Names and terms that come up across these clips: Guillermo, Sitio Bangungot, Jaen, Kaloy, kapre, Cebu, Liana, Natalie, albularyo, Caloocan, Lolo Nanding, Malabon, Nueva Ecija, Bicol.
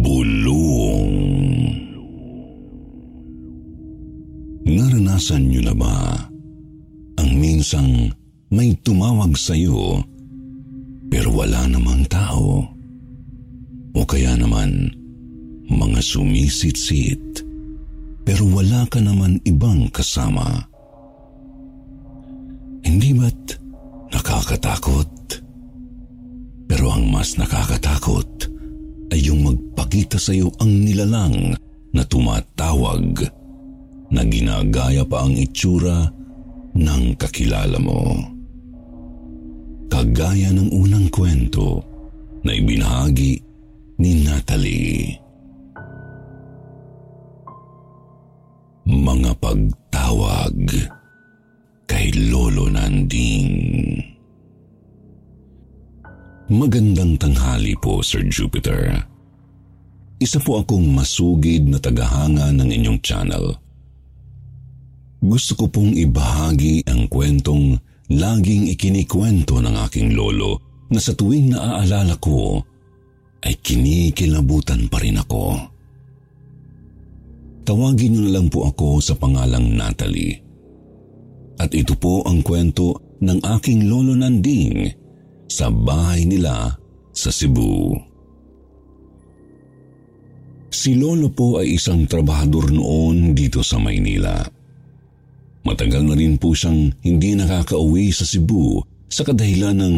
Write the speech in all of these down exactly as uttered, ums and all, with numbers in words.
Bulong. Naranasan niyo na ba ang minsang may tumawag sa iyo pero wala namang tao? O kaya naman mga sumisitsit pero wala ka naman ibang kasama? Hindi ba't nakakatakot? Pero ang mas nakakatakot ay yung magpakita sa iyo ang nilalang na tumatawag na ginagaya pa ang itsura ng kakilala mo. Kagaya ng unang kwento na ibinahagi ni Natalie. Mga pagtawag kay Lolo Nanding. Magandang tanghali po, Sir Jupiter. Isa po akong masugid na tagahanga ng inyong channel. Gusto ko pong ibahagi ang kwentong laging ikinikwento ng aking lolo na sa tuwing naaalala ko ay kinikilabutan pa rin ako. Tawagin niyo na lang po ako sa pangalang Natalie. At ito po ang kwento ng aking Lolo Nanding sa bahay nila sa Cebu. Si Lolo po ay isang trabahador noon dito sa Maynila. Matagal na rin po siyang hindi nakakauwi sa Cebu sa kadahilan ng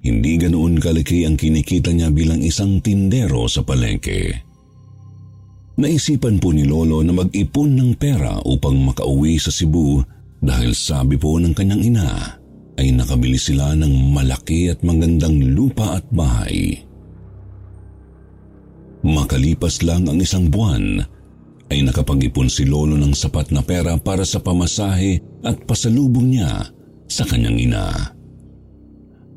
hindi ganoon kalaki ang kinikita niya bilang isang tindero sa palengke. Naisipan po ni Lolo na mag-ipon ng pera upang makauwi sa Cebu dahil sabi po ng kanyang ina, ay nakabili sila ng malaki at magandang lupa at bahay. Makalipas lang ang isang buwan, ay nakapag-ipon si Lolo ng sapat na pera para sa pamasahe at pasalubong niya sa kanyang ina.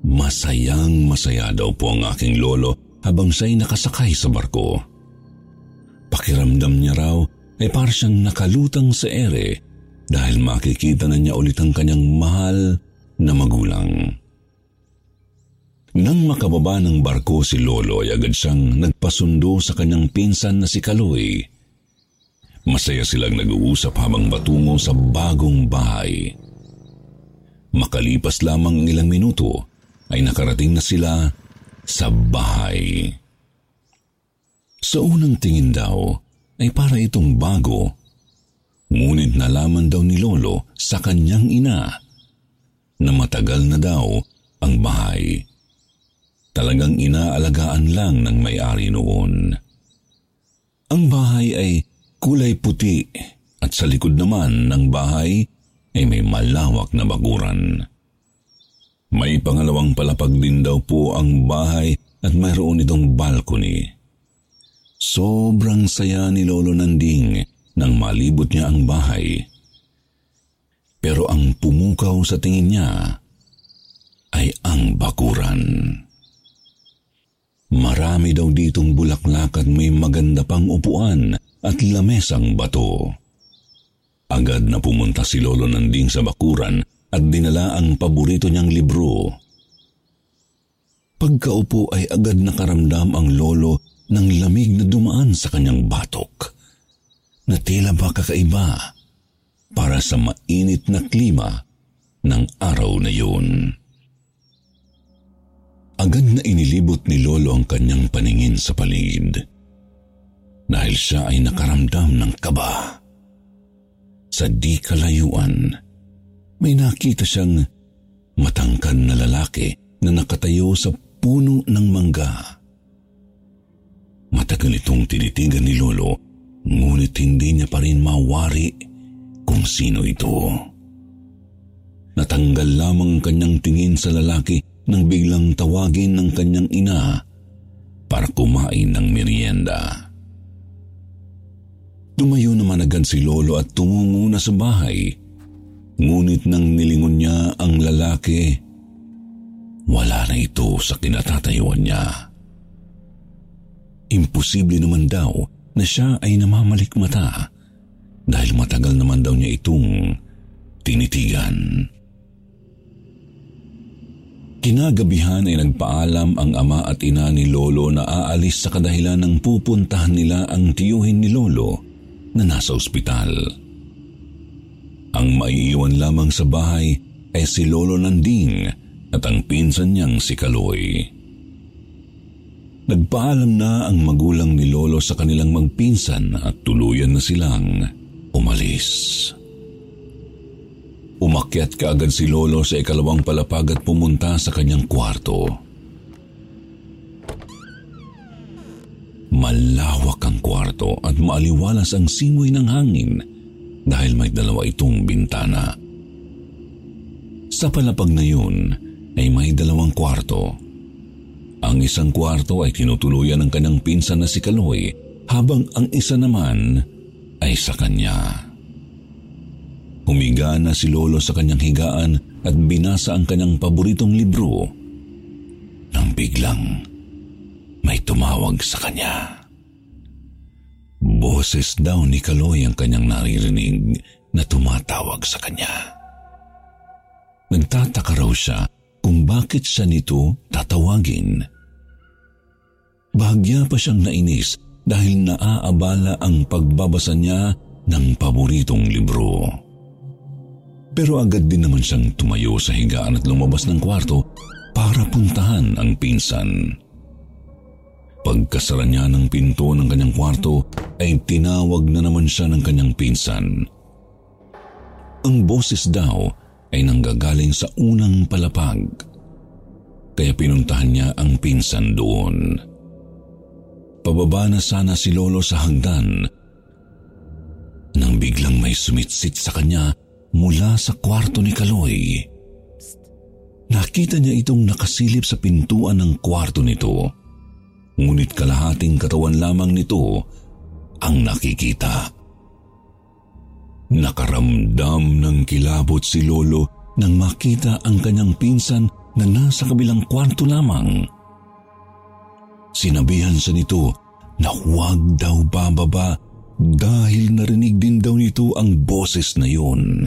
Masayang masaya daw po ang aking lolo habang siya'y nakasakay sa barko. Pakiramdam niya raw ay para siyang nakalutang sa ere dahil makikita na niya ulit ang kanyang mahal na magulang. Nang makababa ng barko si Lolo ay agad siyang nagpasundo sa kanyang pinsan na si Kaloy. Masaya silang nag-uusap habang patungo sa bagong bahay. Makalipas lamang ilang minuto ay nakarating na sila sa bahay. Sa unang tingin daw ay para itong bago. Ngunit nalaman daw ni Lolo sa kanyang ina na matagal na daw ang bahay. Talagang inaalagaan lang ng may-ari noon. Ang bahay ay kulay puti at sa likod naman ng bahay ay may malawak na bakuran. May pangalawang palapag din daw po ang bahay at mayroon itong balcony. Sobrang saya ni Lolo Nanding nang malibot niya ang bahay. Pero ang pumukaw sa tingin niya ay ang bakuran. Marami daw ditong bulaklak at may maganda pang upuan at lamesang bato. Agad na pumunta si Lolo Nanding sa bakuran at dinala ang paborito niyang libro. Pagkaupo ay agad nakaramdam ang lolo ng lamig na dumaan sa kanyang batok, na tila ba kakaiba para sa mainit na klima ng araw na yun. Agad na inilibot ni Lolo ang kanyang paningin sa paligid dahil siya ay nakaramdam ng kaba. Sa di kalayuan, may nakita siyang matangkad na lalaki na nakatayo sa puno ng mangga. Matagal itong tinitigan ni Lolo, ngunit hindi niya pa rin mawari kung sino ito. Natanggal lamang ang kanyang tingin sa lalaki nang biglang tawagin ng kanyang ina para kumain ng merienda. Tumayo naman agad si Lolo at tumungo na sa bahay. Ngunit nang nilingon niya ang lalaki, wala na ito sa kinatatayuan niya. Imposible naman daw na siya ay namamalikmata dahil matagal naman daw niya itong tinitigan. Kinagabihan ay nagpaalam ang ama at ina ni Lolo na aalis sa kadahilan ng pupuntahan nila ang tiyuhin ni Lolo na nasa ospital. Ang maiiwan lamang sa bahay ay si Lolo Nanding at ang pinsan niyang si Kaloy. Nagpaalam na ang magulang ni Lolo sa kanilang magpinsan at tuluyan na silang umalis. Umakyat kaagad si Lolo sa ikalawang palapag at pumunta sa kanyang kwarto. Malawak ang kwarto at maaliwalas ang simoy ng hangin dahil may dalawa itong bintana. Sa palapag na yun ay may dalawang kwarto. Ang isang kwarto ay tinutuluyan ng kanyang pinsan na si Kaloy habang ang isa naman ay sa kanya. Humiga na si Lolo sa kanyang higaan at binasa ang kanyang paboritong libro nang biglang may tumawag sa kanya. Boses daw ni Kaloy ang kanyang naririnig na tumatawag sa kanya. Nagtataka raw siya kung bakit siya nito tatawagin. Bahagya pa siyang nainis dahil naaabala ang pagbabasa niya ng paboritong libro. Pero agad din naman siyang tumayo sa higaan at lumabas ng kwarto para puntahan ang pinsan. Pagkasara niya ng pinto ng kanyang kwarto ay tinawag na naman siya ng kanyang pinsan. Ang boses daw ay nanggagaling sa unang palapag, kaya pinuntahan niya ang pinsan doon. Pababa na sana si Lolo sa hagdan nang biglang may sumitsit sa kanya mula sa kwarto ni Kaloy. Nakita niya itong nakasilip sa pintuan ng kwarto nito, ngunit kalahating katawan lamang nito ang nakikita. Nakaramdam ng kilabot si Lolo nang makita ang kanyang pinsan na nasa kabilang kwarto lamang. Sinabihan siya nito na huwag daw bababa dahil narinig din daw nito ang boses na yun.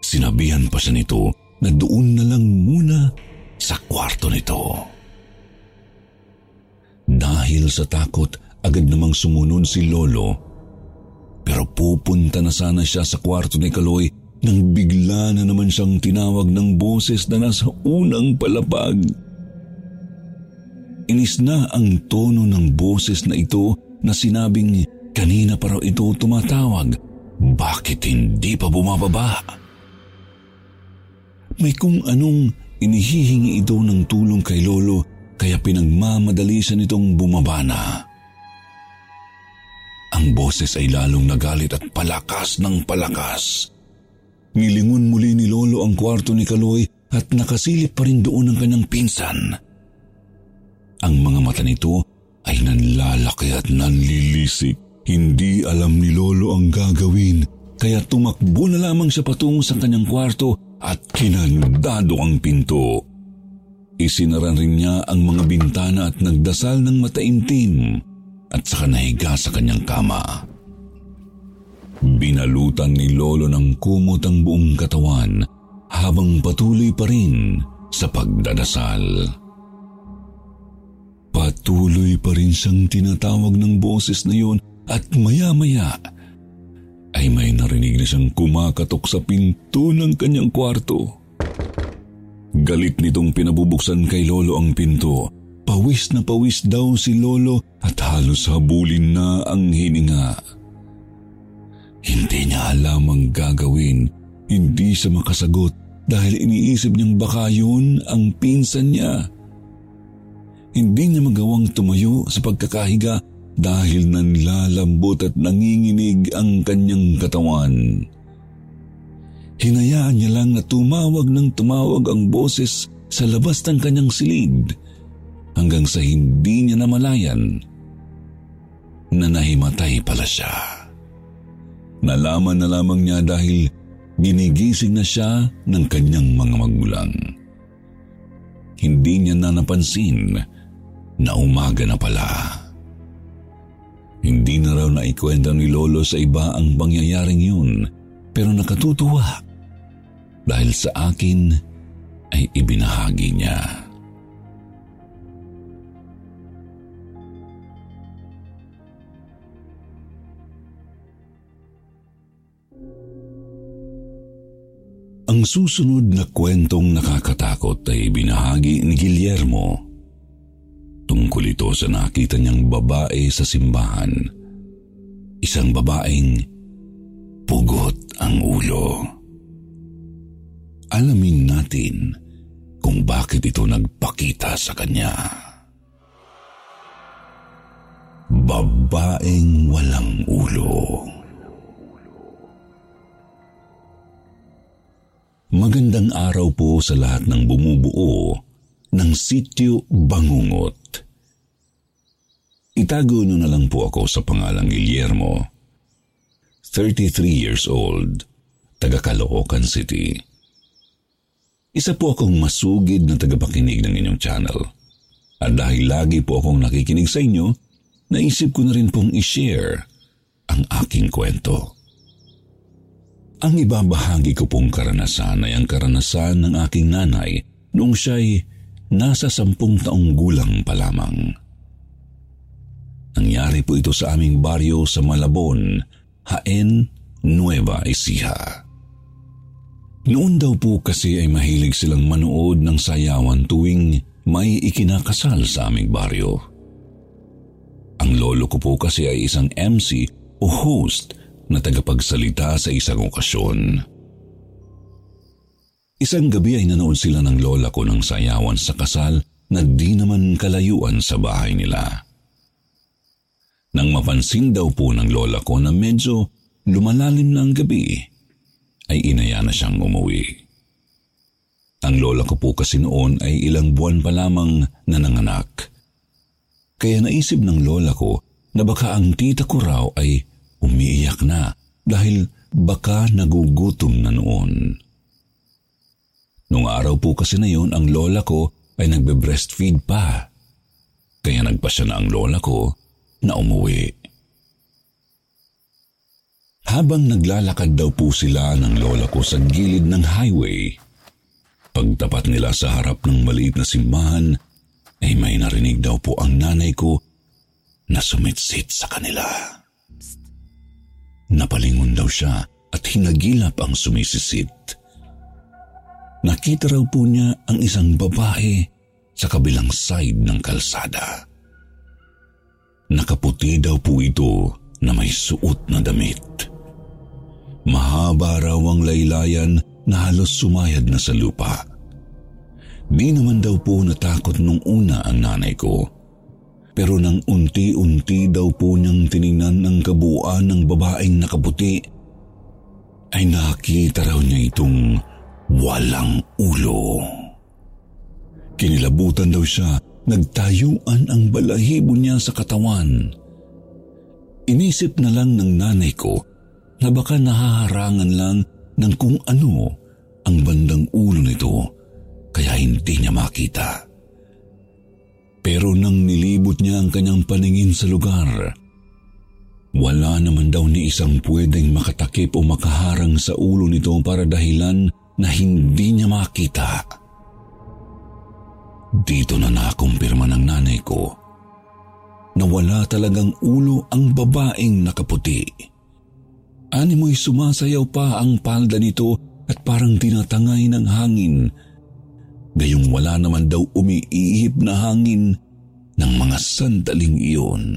Sinabihan pa siya nito na doon na lang muna sa kwarto nito. Dahil sa takot, agad namang sumunod si Lolo. Pero pupunta na sana siya sa kwarto ni Kaloy nang bigla na naman siyang tinawag ng boses na nasa unang palapag. Inis na ang tono ng boses na ito na sinabing kanina pa raw ito tumatawag. Bakit hindi pa bumababa? May kung anong inihihingi ito ng tulong kay Lolo, kaya pinagmamadali siya nitong bumaba na. Ang boses ay lalong nagalit at palakas ng palakas. Nilingon muli ni Lolo ang kwarto ni Kaloy at nakasilip pa rin doon ang kanyang pinsan. Ang mga mata nito ay nanlalaki at nanlilisik. Hindi alam ni Lolo ang gagawin, kaya tumakbo na lamang siya patungo sa kanyang kwarto at kinandado ang pinto. Isinara rin niya ang mga bintana at nagdasal ng mataimtim at saka nahiga sa kanyang kama. Binalutan ni Lolo ng kumot ang buong katawan habang patuloy pa rin sa pagdadasal. Patuloy pa rin siyang tinatawag ng boses na yun. At maya-maya ay may narinig na siyang kumakatok sa pinto ng kanyang kwarto. Galit nitong pinabubuksan kay Lolo ang pinto. Pawis na pawis daw si Lolo at halos habulin na ang hininga. Hindi niya alam ang gagawin. Hindi siya makasagot dahil iniisip niyang baka yun ang pinsan niya. Hindi niya magawang tumayo sa pagkakahiga dahil nanlalambot at nanginginig ang kanyang katawan. Hinayaan niya lang na tumawag ng tumawag ang boses sa labas ng kanyang silid hanggang sa hindi niya namalayan na nahimatay pala siya. Nalaman na lamang niya dahil ginigising na siya ng kanyang mga magulang. Hindi niya na napansin na umaga na pala. Hindi na raw naikwenta ni Lolo sa iba ang pangyayaring yun, pero nakatutuwa dahil sa akin ay ibinahagi niya. Ang susunod na kwentong nakakatakot ay ibinahagi ni Guillermo tungkol ito sa nakita niyang babae sa simbahan. Isang babaeng pugot ang ulo. Alamin natin kung bakit ito nagpakita sa kanya. Babaeng walang ulo. Magandang araw po sa lahat ng bumubuo ng Sitio Bangungot. Itago niyo na lang po ako sa pangalang Guillermo. thirty-three years old, taga Caloocan City. Isa po akong masugid na tagapakinig ng inyong channel. At dahil lagi po akong nakikinig sa inyo, naisip ko na rin pong i-share ang aking kwento. Ang ibabahagi ko pong karanasan ay ang karanasan ng aking nanay noong siya'y nasa sampung taong gulang pa lamang. Nangyari po ito sa aming baryo sa Malabon, Jaen, Nueva Ecija. Noon daw po kasi ay mahilig silang manood ng sayawan tuwing may ikinakasal sa aming baryo. Ang lolo ko po kasi ay isang M C o host na tagapagsalita sa isang okasyon. Isang gabi ay nanood sila ng lola ko ng sayawan sa kasal na di naman kalayuan sa bahay nila. Nang mapansin daw po ng lola ko na medyo lumalalim na ang gabi, ay inaya na siyang umuwi. Ang lola ko po kasi noon ay ilang buwan pa lamang nananganak. Kaya naisip ng lola ko na baka ang tita ko raw ay umiiyak na dahil baka nagugutom na noon. Nung araw po kasi na yun, ang lola ko ay nagbe-breastfeed pa. Kaya nagpasya na ang lola ko na umuwi. Habang naglalakad daw po sila ng lola ko sa gilid ng highway, pagtapat nila sa harap ng maliit na simbahan, ay may narinig daw po ang nanay ko na sumitsit sa kanila. Napalingon daw siya at hinagilap ang sumisisit. Nakita raw po niya ang isang babae sa kabilang side ng kalsada. Nakaputi daw po ito na may suot na damit. Mahaba raw ang laylayan na halos sumayad na sa lupa. Di naman daw po natakot nung una ang nanay ko. Pero nang unti-unti daw po niyang tiningnan ang kabuuan ng babaeng nakaputi, ay nakita raw niya itong walang ulo. Kinilabutan daw siya. Nagtayuan ang balahibo niya sa katawan. Inisip na lang ng nanay ko na baka nahaharangan lang ng kung ano ang bandang ulo nito kaya hindi niya makita. Pero nang nilibot niya ang kanyang paningin sa lugar, wala naman daw ni isang pwedeng makatakip o makaharang sa ulo nito para dahilan na hindi niya makita. Dito na nakumpirma ng nanay ko na wala talagang ulo ang babaeng nakaputi. Animo'y sumasayaw pa ang palda nito at parang tinatangay ng hangin. Gayong wala naman daw umiihip na hangin ng mga sandaling iyon.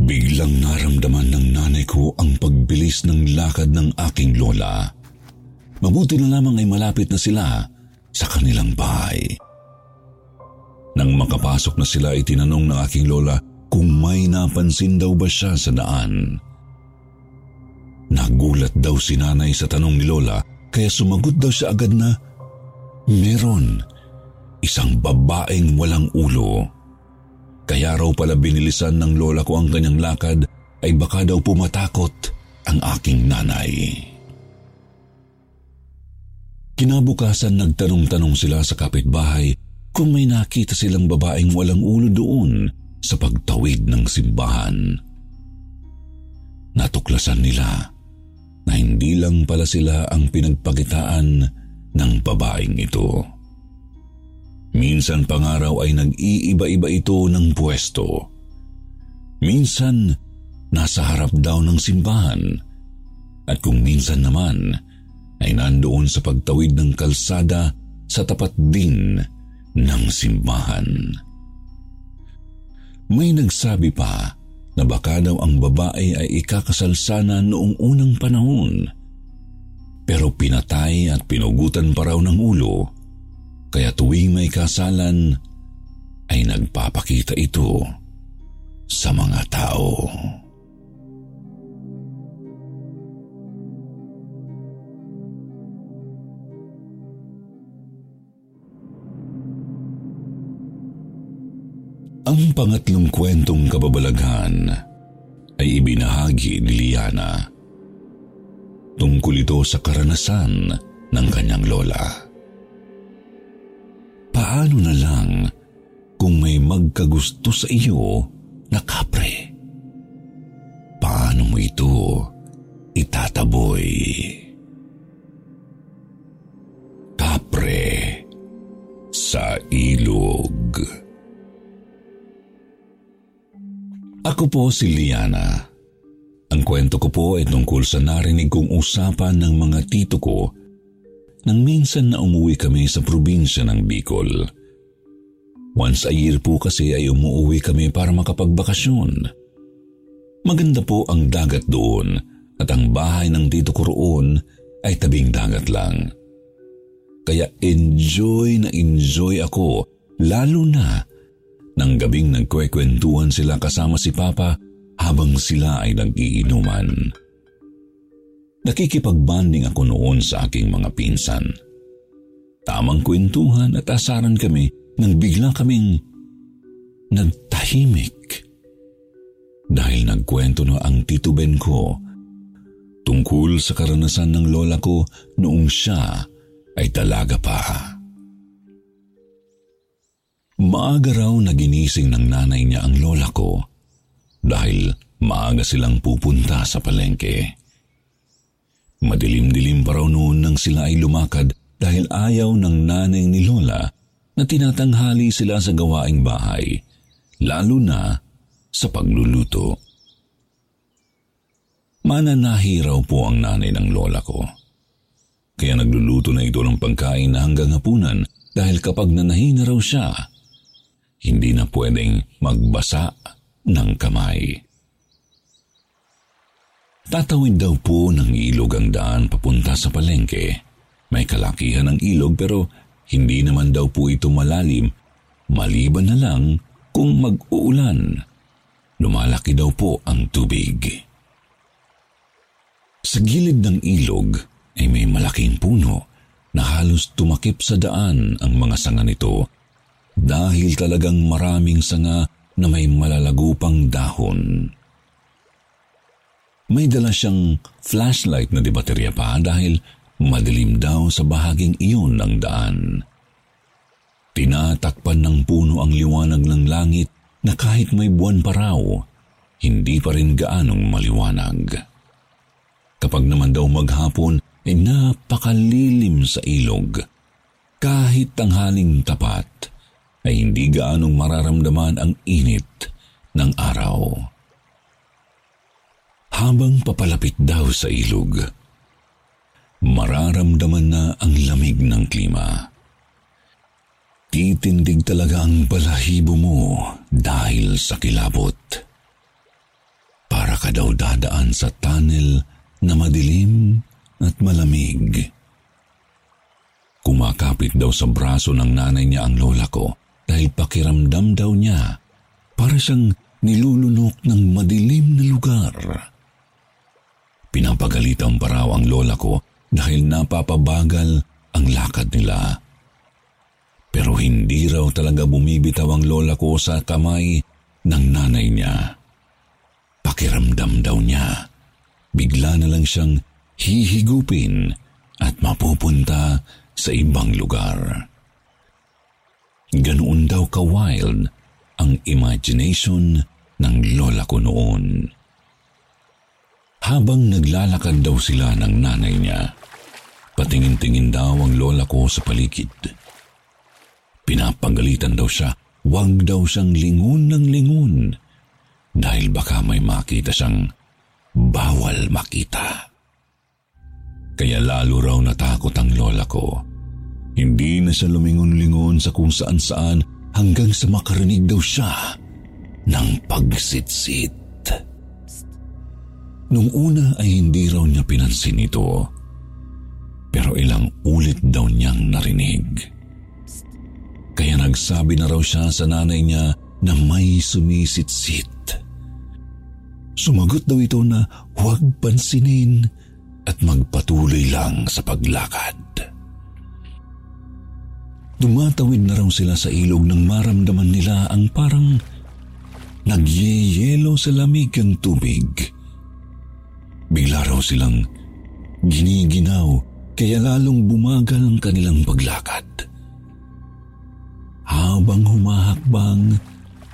Biglang naramdaman ng nanay ko ang pagbilis ng lakad ng aking lola. Mabuti na lamang ay malapit na sila sa kanilang bahay. Nang makapasok na sila, itinanong ng aking lola kung may napansin daw ba siya sa daan. Nagulat daw si nanay sa tanong ni lola, kaya sumagot daw siya agad na, "Meron, isang babaeng walang ulo." Kaya raw pala binilisan ng lola ko ang kanyang lakad ay baka daw pumatakot ang aking nanay. Kinabukasan nagtanong-tanong sila sa kapitbahay kung may nakita silang babaeng walang ulo doon sa pagtawid ng simbahan. Natuklasan nila na hindi lang pala sila ang pinagpakitaan ng babaeng ito. Minsan pangaraw ay nag-iiba-iba ito ng pwesto. Minsan, nasa harap daw ng simbahan. At kung minsan naman, ay nandoon sa pagtawid ng kalsada sa tapat din ng simbahan. May nagsabi pa na baka daw ang babae ay ikakasalsana noong unang panahon. Pero pinatay at pinugutan pa raw ng ulo. Kaya tuwing may kasalan, ay nagpapakita ito sa mga tao. Ang pangatlong kwentong kababalaghan ay ibinahagi ni Liana. Tungkol ito sa karanasan ng kanyang lola. Paano na lang kung may magkagusto sa iyo na kapre? Paano mo ito itataboy? Kapre sa ilog. Ako po si Liana. Ang kwento ko po ay tungkol sa narinig kong usapan ng mga tito ko nang minsan na umuwi kami sa probinsya ng Bicol. Once a year po kasi ay umuwi kami para makapagbakasyon. Maganda po ang dagat doon at ang bahay ng tito ko roon ay tabing dagat lang. Kaya enjoy na enjoy ako, lalo na nang gabing nagkwekwentuhan sila kasama si Papa habang sila ay nag-iinuman. Nakikipag-banding ako noon sa aking mga pinsan. Tamang kwentuhan at asaran kami nang bigla kaming nagtahimik. Dahil nagkwento na ang Tito Ben ko tungkol sa karanasan ng lola ko noong siya ay dalaga pa. Maaga raw na ginising ng nanay niya ang lola ko dahil maaga silang pupunta sa palengke. Madilim-dilim pa raw noon nang sila ay lumakad dahil ayaw ng nanay ni lola na tinatanghali sila sa gawaing bahay, lalo na sa pagluluto. Mananahi raw po ang nanay ng lola ko. Kaya nagluluto na ito ng pangkain na hanggang hapunan dahil kapag nanahi na raw siya, hindi na pwedeng magbasa ng kamay. Tatawid daw po ng ilog ang daan papunta sa palengke. May kalakihan ng ilog pero hindi naman daw po ito malalim, maliban na lang kung mag-uulan. Lumalaki daw po ang tubig. Sa gilid ng ilog ay may malaking puno na halos tumakip sa daan ang mga sanga nito dahil talagang maraming sanga na may malalagupang dahon. May dala siyang flashlight na di baterya pa dahil madilim daw sa bahaging iyon ng daan. Tinatakpan ng puno ang liwanag ng langit na kahit may buwan pa raw, hindi pa rin gaanong maliwanag. Kapag naman daw maghapon, ay napakalilim sa ilog. Kahit tanghaling tapat, ay hindi gaanong mararamdaman ang init ng araw. Habang papalapit daw sa ilog, mararamdaman na ang lamig ng klima. Titindig talaga ang balahibo mo dahil sa kilabot. Para ka daw dadaan sa tunnel na madilim at malamig. Kumakapit daw sa braso ng nanay niya ang lola ko dahil pakiramdam daw niya para siyang nilulunok ng madilim na lugar. Pinapagalitan pa raw ang lola ko dahil napapabagal ang lakad nila. Pero hindi raw talaga bumibitaw ang lola ko sa kamay ng nanay niya. Pakiramdam daw niya, bigla na lang siyang hihigupin at mapupunta sa ibang lugar. Ganoon daw ka-wild ang imagination ng lola ko noon. Habang naglalakad daw sila ng nanay niya, patingin-tingin daw ang lola ko sa paligid. Pinapagalitan daw siya, huwag daw siyang lingon ng lingon dahil baka may makita siyang bawal makita. Kaya lalo raw natakot ang lola ko. Hindi na siya lumingon-lingon sa kung saan-saan hanggang sa makarinig daw siya ng pagsitsit. Nung una ay hindi raw niya pinansin ito, pero ilang ulit daw niyang narinig. Kaya nagsabi na raw siya sa nanay niya na may sumisitsit. Sumagot daw ito na huwag pansinin at magpatuloy lang sa paglakad. Dumatawid na raw sila sa ilog nang maramdaman nila ang parang nagyeyelo sa lamig ang tubig. Bigla raw silang giniginaw kaya lalong bumagal ang kanilang paglakad. Habang humahakbang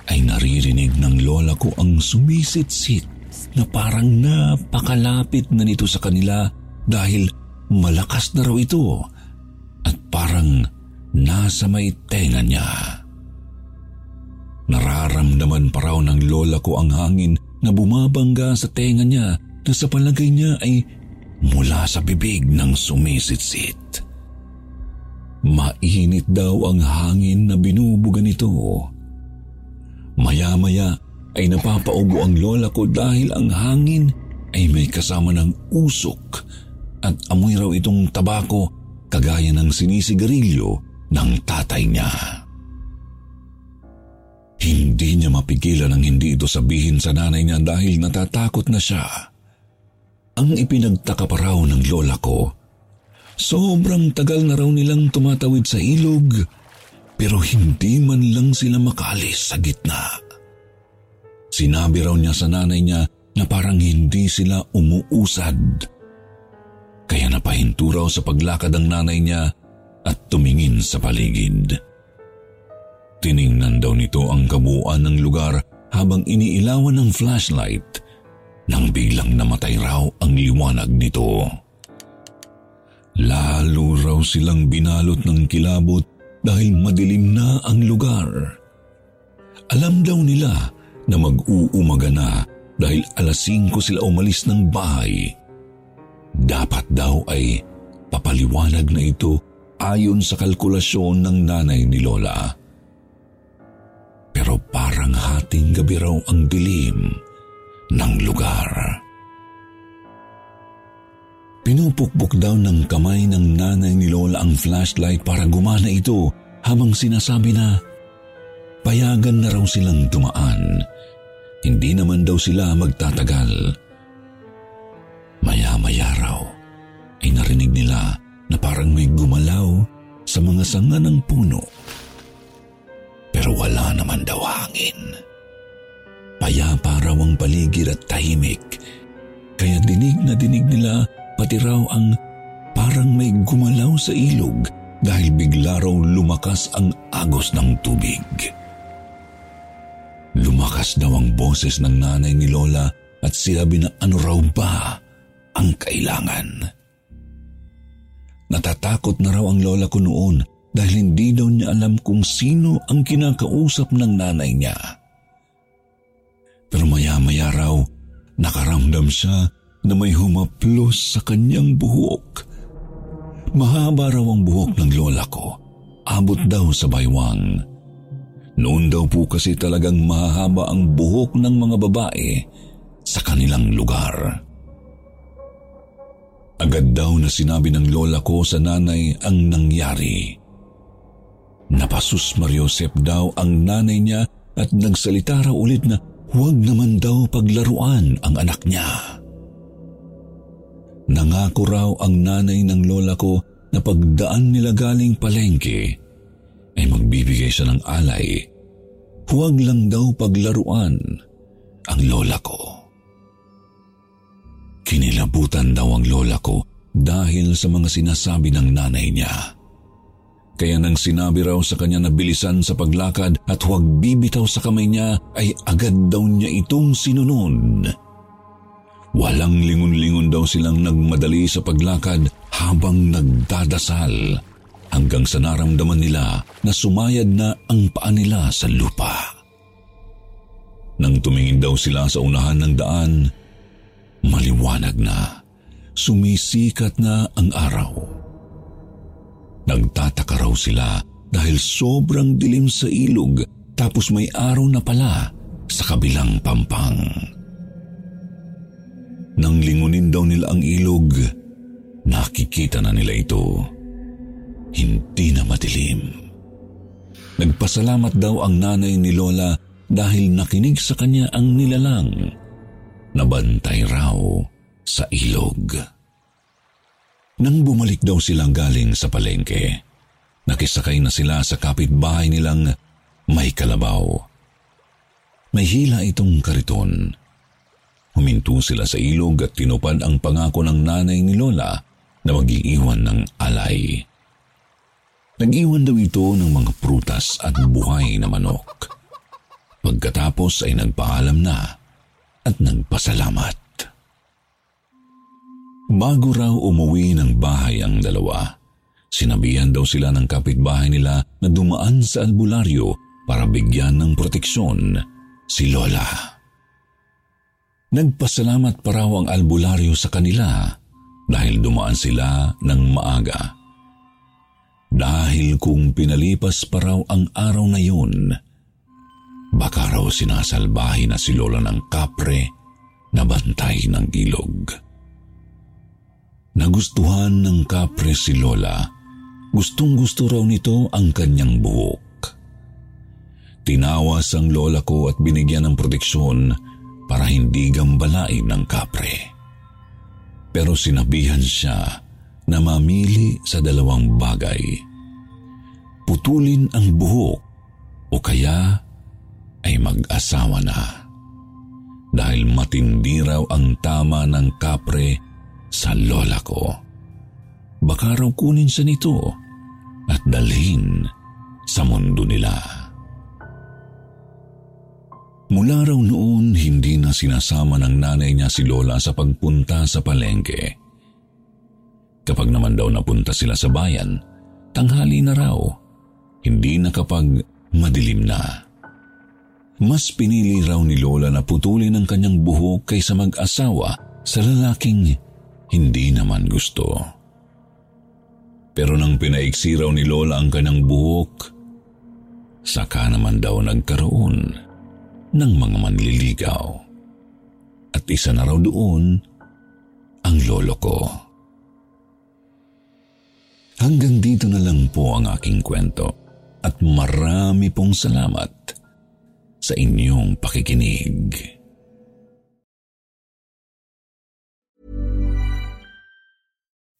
ay naririnig ng lola ko ang sumisitsit na parang napakalapit na nito sa kanila dahil malakas na raw ito at parang nasa may tenga niya. Nararamdaman pa raw ng lola ko ang hangin na bumabangga sa tenga niya na sa palagay niya ay mula sa bibig ng sumisitsit. Mainit daw ang hangin na binubuga nito. Maya-maya ay napapaubo ang lola ko dahil ang hangin ay may kasama ng usok at amoy raw itong tabako kagaya ng sinisigarilyo ng tatay niya. Hindi niya mapigilan ang hindi ito sabihin sa nanay niya dahil natatakot na siya. Ang ipinagtaka pa raw ng lola ko, sobrang tagal na raw nilang tumatawid sa ilog pero hindi man lang sila makaalis sa gitna. Sinabi raw niya sa nanay niya na parang hindi sila umuusad. Kaya napahinto raw sa paglakad ang nanay niya at tumingin sa paligid. Tiningnan daw nito ang kabuuan ng lugar habang iniilawan ng flashlight nang biglang namatay raw ang liwanag nito. Lalo raw silang binalot ng kilabot dahil madilim na ang lugar. Alam daw nila na mag-uumaga na dahil alas singko sila umalis ng bahay. Dapat daw ay papaliwanag na ito ayon sa kalkulasyon ng nanay ni Lola. Pero parang hating gabi raw ang dilim ng lugar. Pinupukpok daw ng kamay ng nanay ni Lola ang flashlight para gumana ito habang sinasabi na payagan na raw silang dumaan. Hindi naman daw sila magtatagal. Maya-maya raw ay narinig nila na parang may gumalaw sa mga sanga ng puno. akin. Payapa raw ang paligid at tahimik, kaya dinig na dinig nila pati raw ang parang may gumalaw sa ilog dahil bigla raw lumakas ang agos ng tubig. Lumakas daw ang boses ng nanay ni Lola at sinabi na ano raw ba ang kailangan. Natatakot na raw ang lola ko noon dahil hindi daw niya alam kung sino ang kinakausap ng nanay niya. Pero maya-maya raw, nakaramdam siya na may humaplos sa kanyang buhok. Mahaba raw ang buhok ng lola ko, abot daw sa baywang. Noon daw po kasi talagang mahaba ang buhok ng mga babae sa kanilang lugar. Agad daw na sinabi ng lola ko sa nanay ang nangyari. Napasus Mariosep daw ang nanay niya at nagsalita raw ulit na huwag naman daw paglaruan ang anak niya. Nangako raw ang nanay ng lola ko na pagdaan nila galing palengke ay magbibigay siya ng alay. Huwag lang daw paglaruan ang lola ko. Kinilabutan daw ang lola ko dahil sa mga sinasabi ng nanay niya. Kaya nang sinabi raw sa kanya na bilisan sa paglakad at huwag bibitaw sa kamay niya, ay agad daw niya itong sinunod. Walang lingon-lingon daw silang nagmadali sa paglakad habang nagdadasal hanggang sa naramdaman nila na sumayad na ang paa nila sa lupa. Nang tumingin daw sila sa unahan ng daan, maliwanag na, sumisikat na ang araw. Nagtataka raw sila dahil sobrang dilim sa ilog tapos may araw na pala sa kabilang pampang. Nang lingunin daw nila ang ilog, nakikita na nila ito. Hindi na madilim. Nagpasalamat daw ang nanay ni Lola dahil nakinig sa kanya ang nilalang. Nabantay raw sa ilog. Nang bumalik daw silang galing sa palengke, nakisakay na sila sa kapitbahay nilang may kalabaw. May hila itong kariton. Huminto sila sa ilog at tinupad ang pangako ng nanay ni Lola na mag-iiwan ng alay. Nag-iwan daw ito ng mga prutas at buhay na manok. Pagkatapos ay nagpaalam na at nagpasalamat. Bago raw umuwi ng bahay ang dalawa, sinabihan daw sila ng kapitbahay nila na dumaan sa albularyo para bigyan ng proteksyon si Lola. Nagpasalamat pa raw ang albularyo sa kanila dahil dumaan sila ng maaga. Dahil kung pinalipas pa raw ang araw na yun, baka raw sinasalbahin na si Lola ng kapre na bantay ng ilog. Nagustuhan ng kapre si Lola. Gustong-gusto raw nito ang kanyang buhok. Tinawas ang lola ko at binigyan ng proteksyon para hindi gambalain ng kapre. Pero sinabihan siya na mamili sa dalawang bagay. Putulin ang buhok o kaya ay mag-asawa na dahil matindi raw ang tama ng kapre sa lola ko. Baka raw kunin siya nito at dalhin sa mundo nila. Mula raw noon, hindi na sinasama ng nanay niya si Lola sa pagpunta sa palengke. Kapag naman daw napunta sila sa bayan, tanghali na raw, hindi na kapag madilim na. Mas pinili raw ni Lola na putulin ang kanyang buhok kaysa mag-asawa sa lalaking hindi naman gusto. Pero nang pinaiksi raw ni Lola ang kanyang buhok, saka naman daw nagkaroon ng mga manliligaw. At isa na raw doon ang lolo ko. Hanggang dito na lang po ang aking kwento at marami pong salamat sa inyong pakikinig.